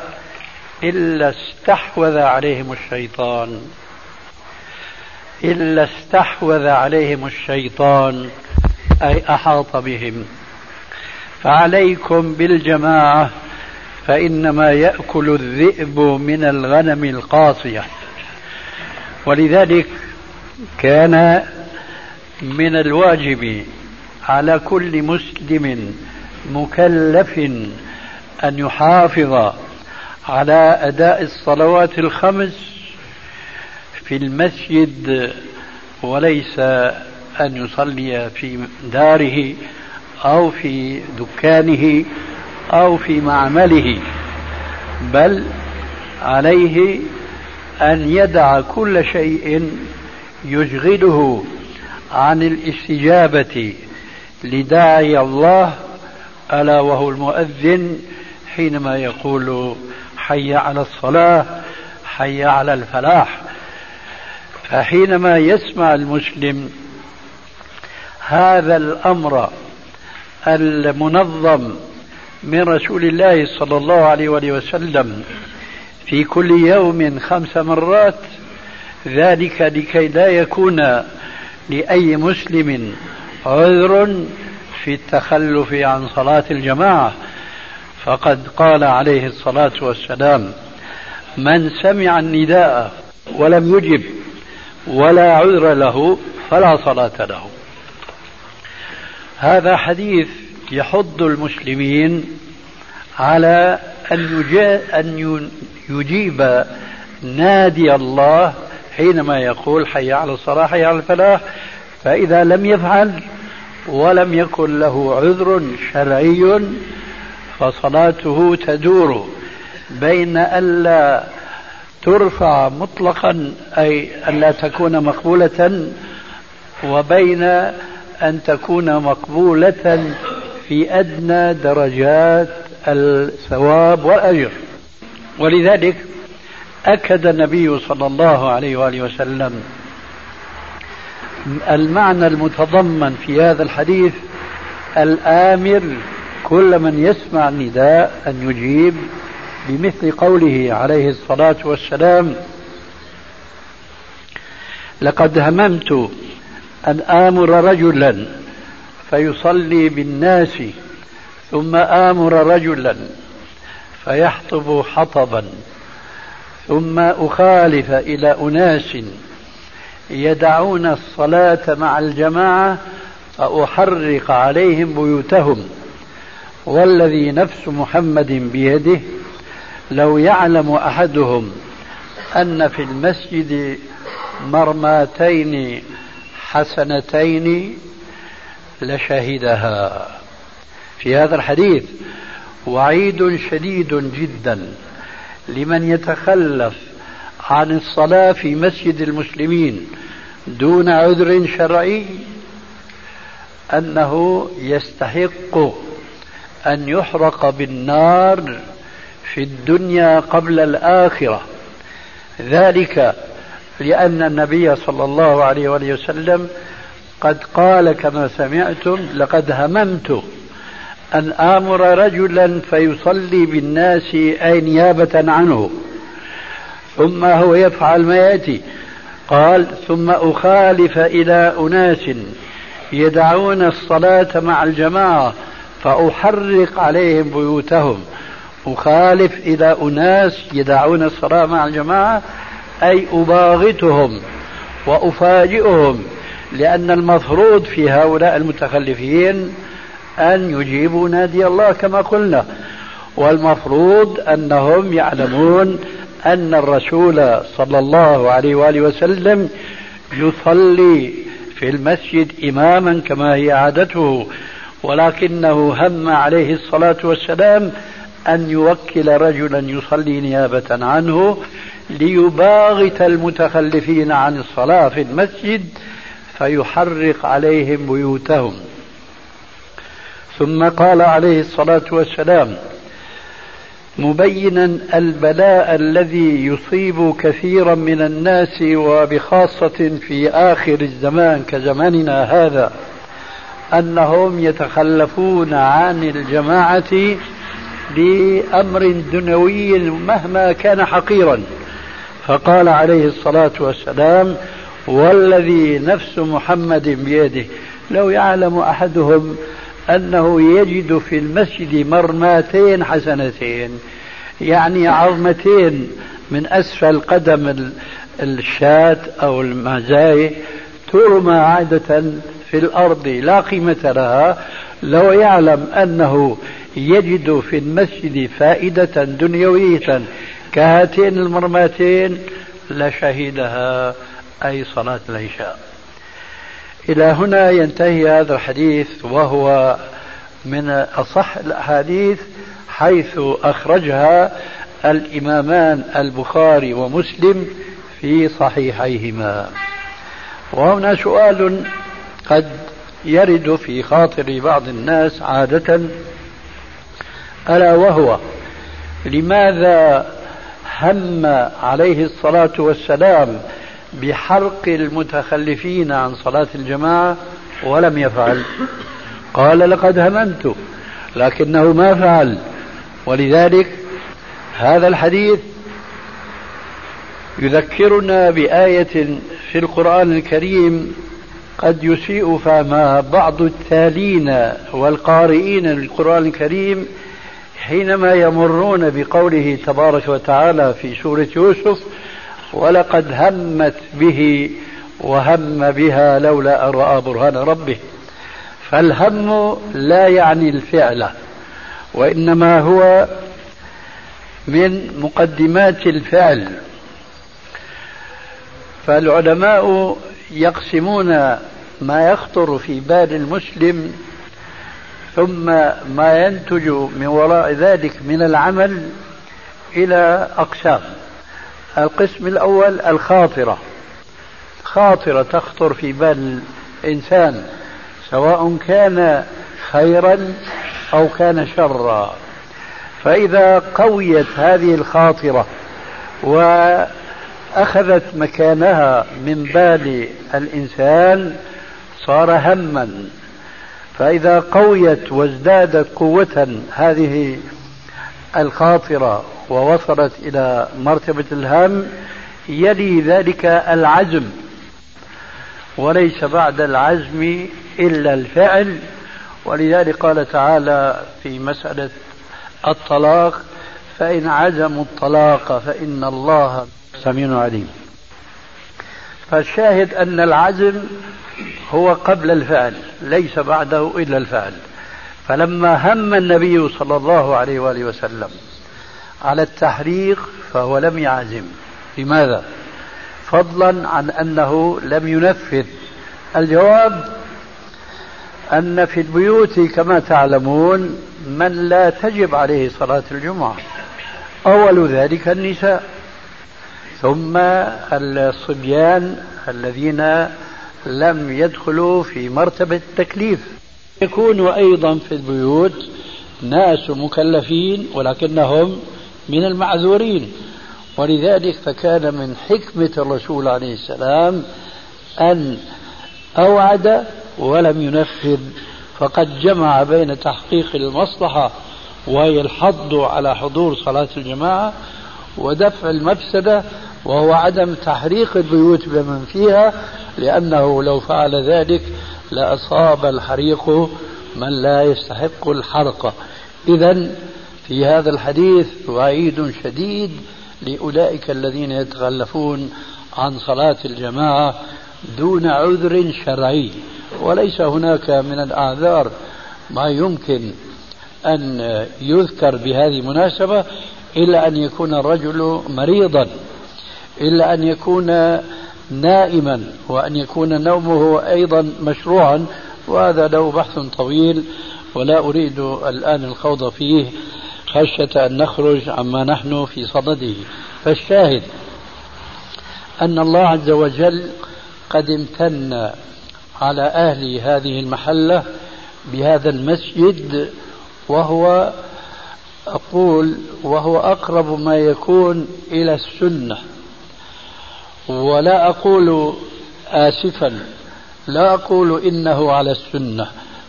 إلا استحوذ عليهم الشيطان أي أحاط بهم، فعليكم بالجماعة فإنما يأكل الذئب من الغنم القاصية. ولذلك كان من الواجب على كل مسلم مكلف أن يحافظ على أداء الصلوات الخمس في المسجد، وليس أن يصلي في داره أو في دكانه أو في معمله، بل عليه أن يدع كل شيء يشغله عن الاستجابة لداعي الله، ألا وهو المؤذن حينما يقول حي على الصلاة حي على الفلاح. فحينما يسمع المسلم هذا الأمر المنظم من رسول الله صلى الله عليه وسلم في كل يوم 5 مرات، ذلك لكي لا يكون لأي مسلم عذر في التخلف عن صلاة الجماعة، فقد قال عليه الصلاة والسلام: من سمع النداء ولم يجب ولا عذر له فلا صلاة له. هذا حديث يحض المسلمين على أن يجيب نادي الله حينما يقول حي على الصلاة حي على الفلاح، فإذا لم يفعل ولم يكن له عذر شرعي فصلاته تدور بين ألا ترفع مطلقا أي ألا تكون مقبولة، وبين أن تكون مقبولة في أدنى درجات الثواب والأجر. ولذلك أكد النبي صلى الله عليه وآله وسلم المعنى المتضمن في هذا الحديث: الآمر كل من يسمع النداء أن يجيب، بمثل قوله عليه الصلاة والسلام: لقد هممت أن آمر رجلا فيصلي بالناس، ثم آمر رجلا فيحطب حطبا، ثم أخالف إلى أناس يدعون الصلاة مع الجماعة فأحرق عليهم بيوتهم، والذي نفس محمد بيده لو يعلم أحدهم أن في المسجد مرماتين حسنتين لشهدها. في هذا الحديث وعيد شديد جدا لمن يتخلف عن الصلاة في مسجد المسلمين دون عذر شرعي، أنه يستحق أن يحرق بالنار في الدنيا قبل الآخرة، ذلك لأن النبي صلى الله عليه وسلم قد قال كما سمعتم: لقد هممت أن آمر رجلا فيصلي بالناس أي نيابة عنه، ثم هو يفعل ما يأتي. قال: ثم أخالف إلى أناس يدعون الصلاة مع الجماعة فأحرق عليهم بيوتهم. أخالف إلى أناس يدعون الصلاة مع الجماعة أي أباغتهم وأفاجئهم، لأن المفروض في هؤلاء المتخلفين أن يجيبوا نادي الله كما قلنا، والمفروض أنهم يعلمون أن الرسول صلى الله عليه وآله وسلم يصلي في المسجد إماما كما هي عادته، ولكنه هم عليه الصلاة والسلام أن يوكل رجلا يصلي نيابة عنه ليباغت المتخلفين عن الصلاة في المسجد فيحرق عليهم بيوتهم. ثم قال عليه الصلاة والسلام مبينا البلاء الذي يصيب كثيرا من الناس وبخاصة في آخر الزمان كزماننا هذا، أنهم يتخلفون عن الجماعة لأمر دنيوي مهما كان حقيرا. فقال عليه الصلاة والسلام والذي نفس محمد بيده لو يعلم أحدهم أنه يجد في المسجد مرماتين حسنتين، يعني عظمتين من أسفل قدم الشاة أو المزاية ترمى عادة في الأرض لا قيمة لها، لو يعلم أنه يجد في المسجد فائدة دنيوية كهاتين المرماتين لشهدها، أي صلاة العشاء. إلى هنا ينتهي هذا الحديث، وهو من أصح الأحاديث حيث أخرجها الإمامان البخاري ومسلم في صحيحيهما. وهنا سؤال قد يرد في خاطر بعض الناس عادة، ألا وهو لماذا هم عليه الصلاة والسلام بحرق المتخلفين عن صلاة الجماعة ولم يفعل؟ قال لقد هممت لكنه ما فعل، ولذلك هذا الحديث يذكرنا بآية في القرآن الكريم قد يسيء فهمها بعض التالين والقارئين للقرآن الكريم حينما يمرون بقوله تبارك وتعالى في سورة يوسف ولقد همت به وهم بها لولا أن رأى برهان ربه. فالهم لا يعني الفعل، وإنما هو من مقدمات الفعل. فالعلماء يقسمون ما يخطر في بال المسلم ثم ما ينتج من وراء ذلك من العمل إلى أقسام. القسم الأول الخاطرة، خاطرة تخطر في بال الإنسان سواء كان خيرا أو كان شرا، فإذا قويت هذه الخاطرة وأخذت مكانها من بال الإنسان صار هما، فإذا قويت وازدادت قوة هذه الخاطرة ووصلت إلى مرتبة الهم يلي ذلك العزم، وليس بعد العزم إلا الفعل. ولذلك قال تعالى في مسألة الطلاق فإن عزموا الطلاق فإن الله سميع عليم. فالشاهد أن العزم هو قبل الفعل ليس بعده إلا الفعل. فلما هم النبي صلى الله عليه وآله وسلم على التحريق فهو لم يعزم، لماذا؟ فضلا عن أنه لم ينفذ. الجواب أن في البيوت كما تعلمون من لا تجب عليه صلاة الجمعة، أول ذلك النساء ثم الصبيان الذين لم يدخلوا في مرتبة التكليف. يكون أيضا في البيوت ناس مكلفين ولكنهم من المعذورين، ولذلك فكان من حكمة الرسول عليه السلام أن أوعد ولم ينفذ، فقد جمع بين تحقيق المصلحة وهي الحض على حضور صلاة الجماعة ودفع المفسدة وهو عدم تحريق البيوت بمن فيها، لأنه لو فعل ذلك لأصاب الحريق من لا يستحق الحرقة. إذن في هذا الحديث وعيد شديد لأولئك الذين يتخلفون عن صلاة الجماعة دون عذر شرعي، وليس هناك من الأعذار ما يمكن أن يذكر بهذه المناسبة إلا أن يكون الرجل مريضا، إلا أن يكون نائما، وأن يكون نومه أيضا مشروعا، وهذا له بحث طويل ولا أريد الآن الخوض فيه خشية أن نخرج عما نحن في صدده. فالشاهد أن الله عز وجل قد امتن على أهل هذه المحلة بهذا المسجد، وهو أقول وهو أقرب ما يكون إلى السنة، ولا أقول آسفا لا أقول إنه على السنة،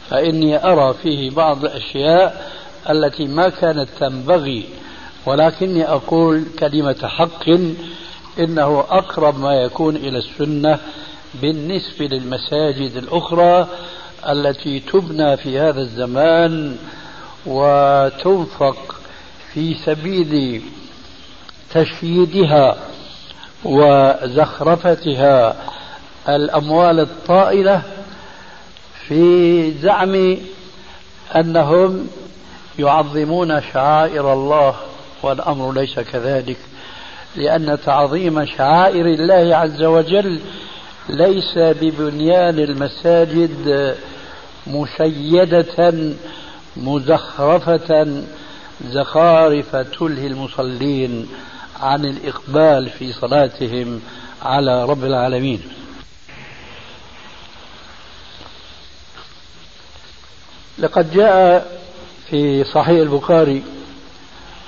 فإني أرى فيه بعض الأشياء التي ما كانت تنبغي، ولكني أقول كلمة حق إنه أقرب ما يكون إلى السنة بالنسبة للمساجد الأخرى التي تبنى في هذا الزمان وتنفق في سبيل تشييدها وزخرفتها الأموال الطائلة في زعم أنهم يعظمون شعائر الله، والأمر ليس كذلك، لأن تعظيم شعائر الله عز وجل ليس ببنيان المساجد مشيدة مزخرفة زخارف تلهي المصلين عن الإقبال في صلاتهم على رب العالمين. لقد جاء في صحيح البخاري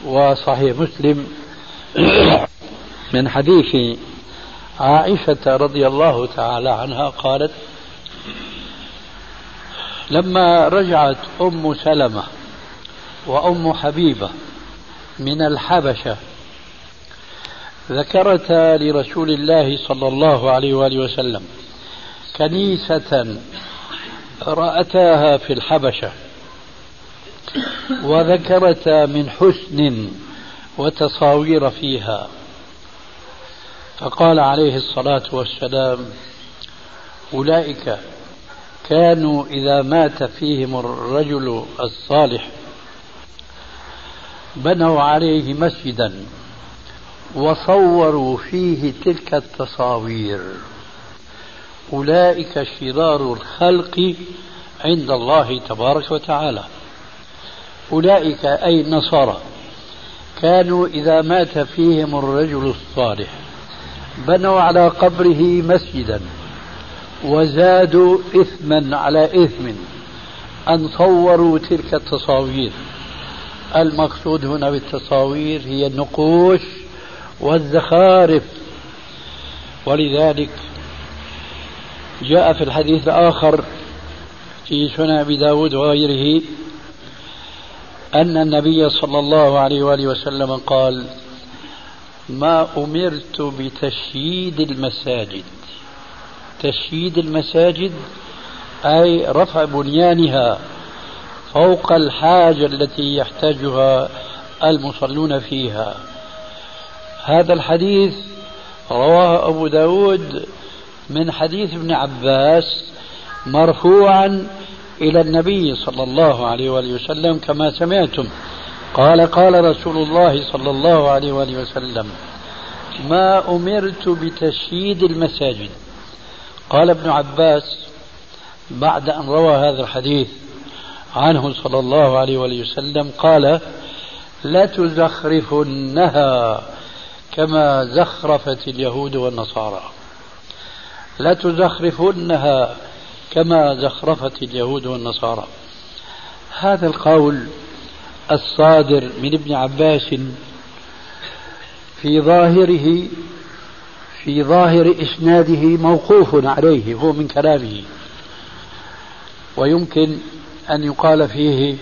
وصحيح مسلم من حديث عائشة رضي الله تعالى عنها قالت: لما رجعت أم سلمة وأم حبيبة من الحبشة ذكرتا لرسول الله صلى الله عليه وآله وسلم كنيسة رأتاها في الحبشة، وذكرتا من حسن وتصاوير فيها، فقال عليه الصلاة والسلام: أولئك كانوا إذا مات فيهم الرجل الصالح بنوا عليه مسجدا وصوروا فيه تلك التصاوير، أولئك شرار الخلق عند الله تبارك وتعالى. أولئك أي النصارى كانوا إذا مات فيهم الرجل الصالح بنوا على قبره مسجدا وزادوا إثما على إثم أن صوروا تلك التصاوير. المقصود هنا بالتصاوير هي النقوش والزخارف، ولذلك جاء في الحديث الآخر في سنن أبي داود وغيره أن النبي صلى الله عليه وآله وسلم قال: ما أمرت بتشييد المساجد. تشييد المساجد أي رفع بنيانها فوق الحاجة التي يحتاجها المصلون فيها. هذا الحديث رواه أبو داود من حديث ابن عباس مرفوعا إلى النبي صلى الله عليه وآله وسلم كما سمعتم قال: قال رسول الله صلى الله عليه وآله وسلم: ما أمرت بتشييد المساجد. قال ابن عباس بعد أن روى هذا الحديث عنه صلى الله عليه وآله وسلم قال: لتزخرفنها كما زخرفت اليهود والنصارى. لتزخرفنها كما زخرفت اليهود والنصارى. هذا القول الصادر من ابن عباس في ظاهر إسناده موقوف عليه، هو من كلامه، ويمكن أن يقال فيه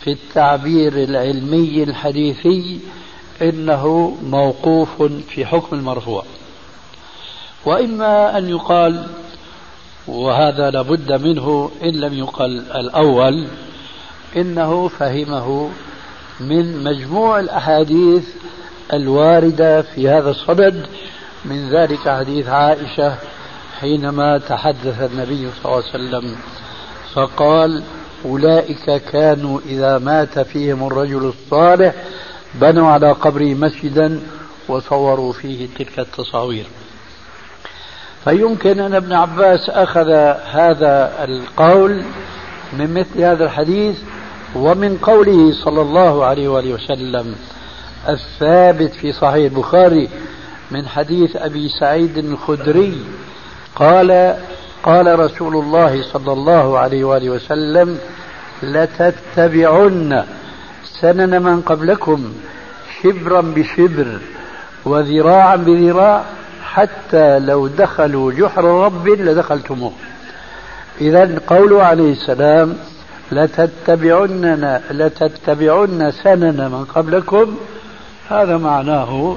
في التعبير العلمي الحديثي إنه موقوف في حكم المرفوع، وإما أن يقال، وهذا لابد منه إن لم يقل الأول، إنه فهمه من مجموع الأحاديث الواردة في هذا الصدد، من ذلك حديث عائشة حينما تحدث النبي صلى الله عليه وسلم فقال: أولئك كانوا إذا مات فيهم الرجل الصالح بنوا على قبره مسجدا وصوروا فيه تلك التصاوير. فيمكن أن ابن عباس أخذ هذا القول من مثل هذا الحديث ومن قوله صلى الله عليه وآله وسلم الثابت في صحيح البخاري من حديث أبي سعيد الخدري قال قال رسول الله صلى الله عليه وآله وسلم لتتبعن سنن من قبلكم شبرا بشبر وذراعا بذراع حتى لو دخلوا جحر رب لدخلتموه. إذن قوله عليه السلام لتتبعن سنن من قبلكم هذا معناه